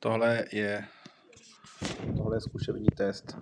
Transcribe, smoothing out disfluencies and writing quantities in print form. Tohle je zkušební test.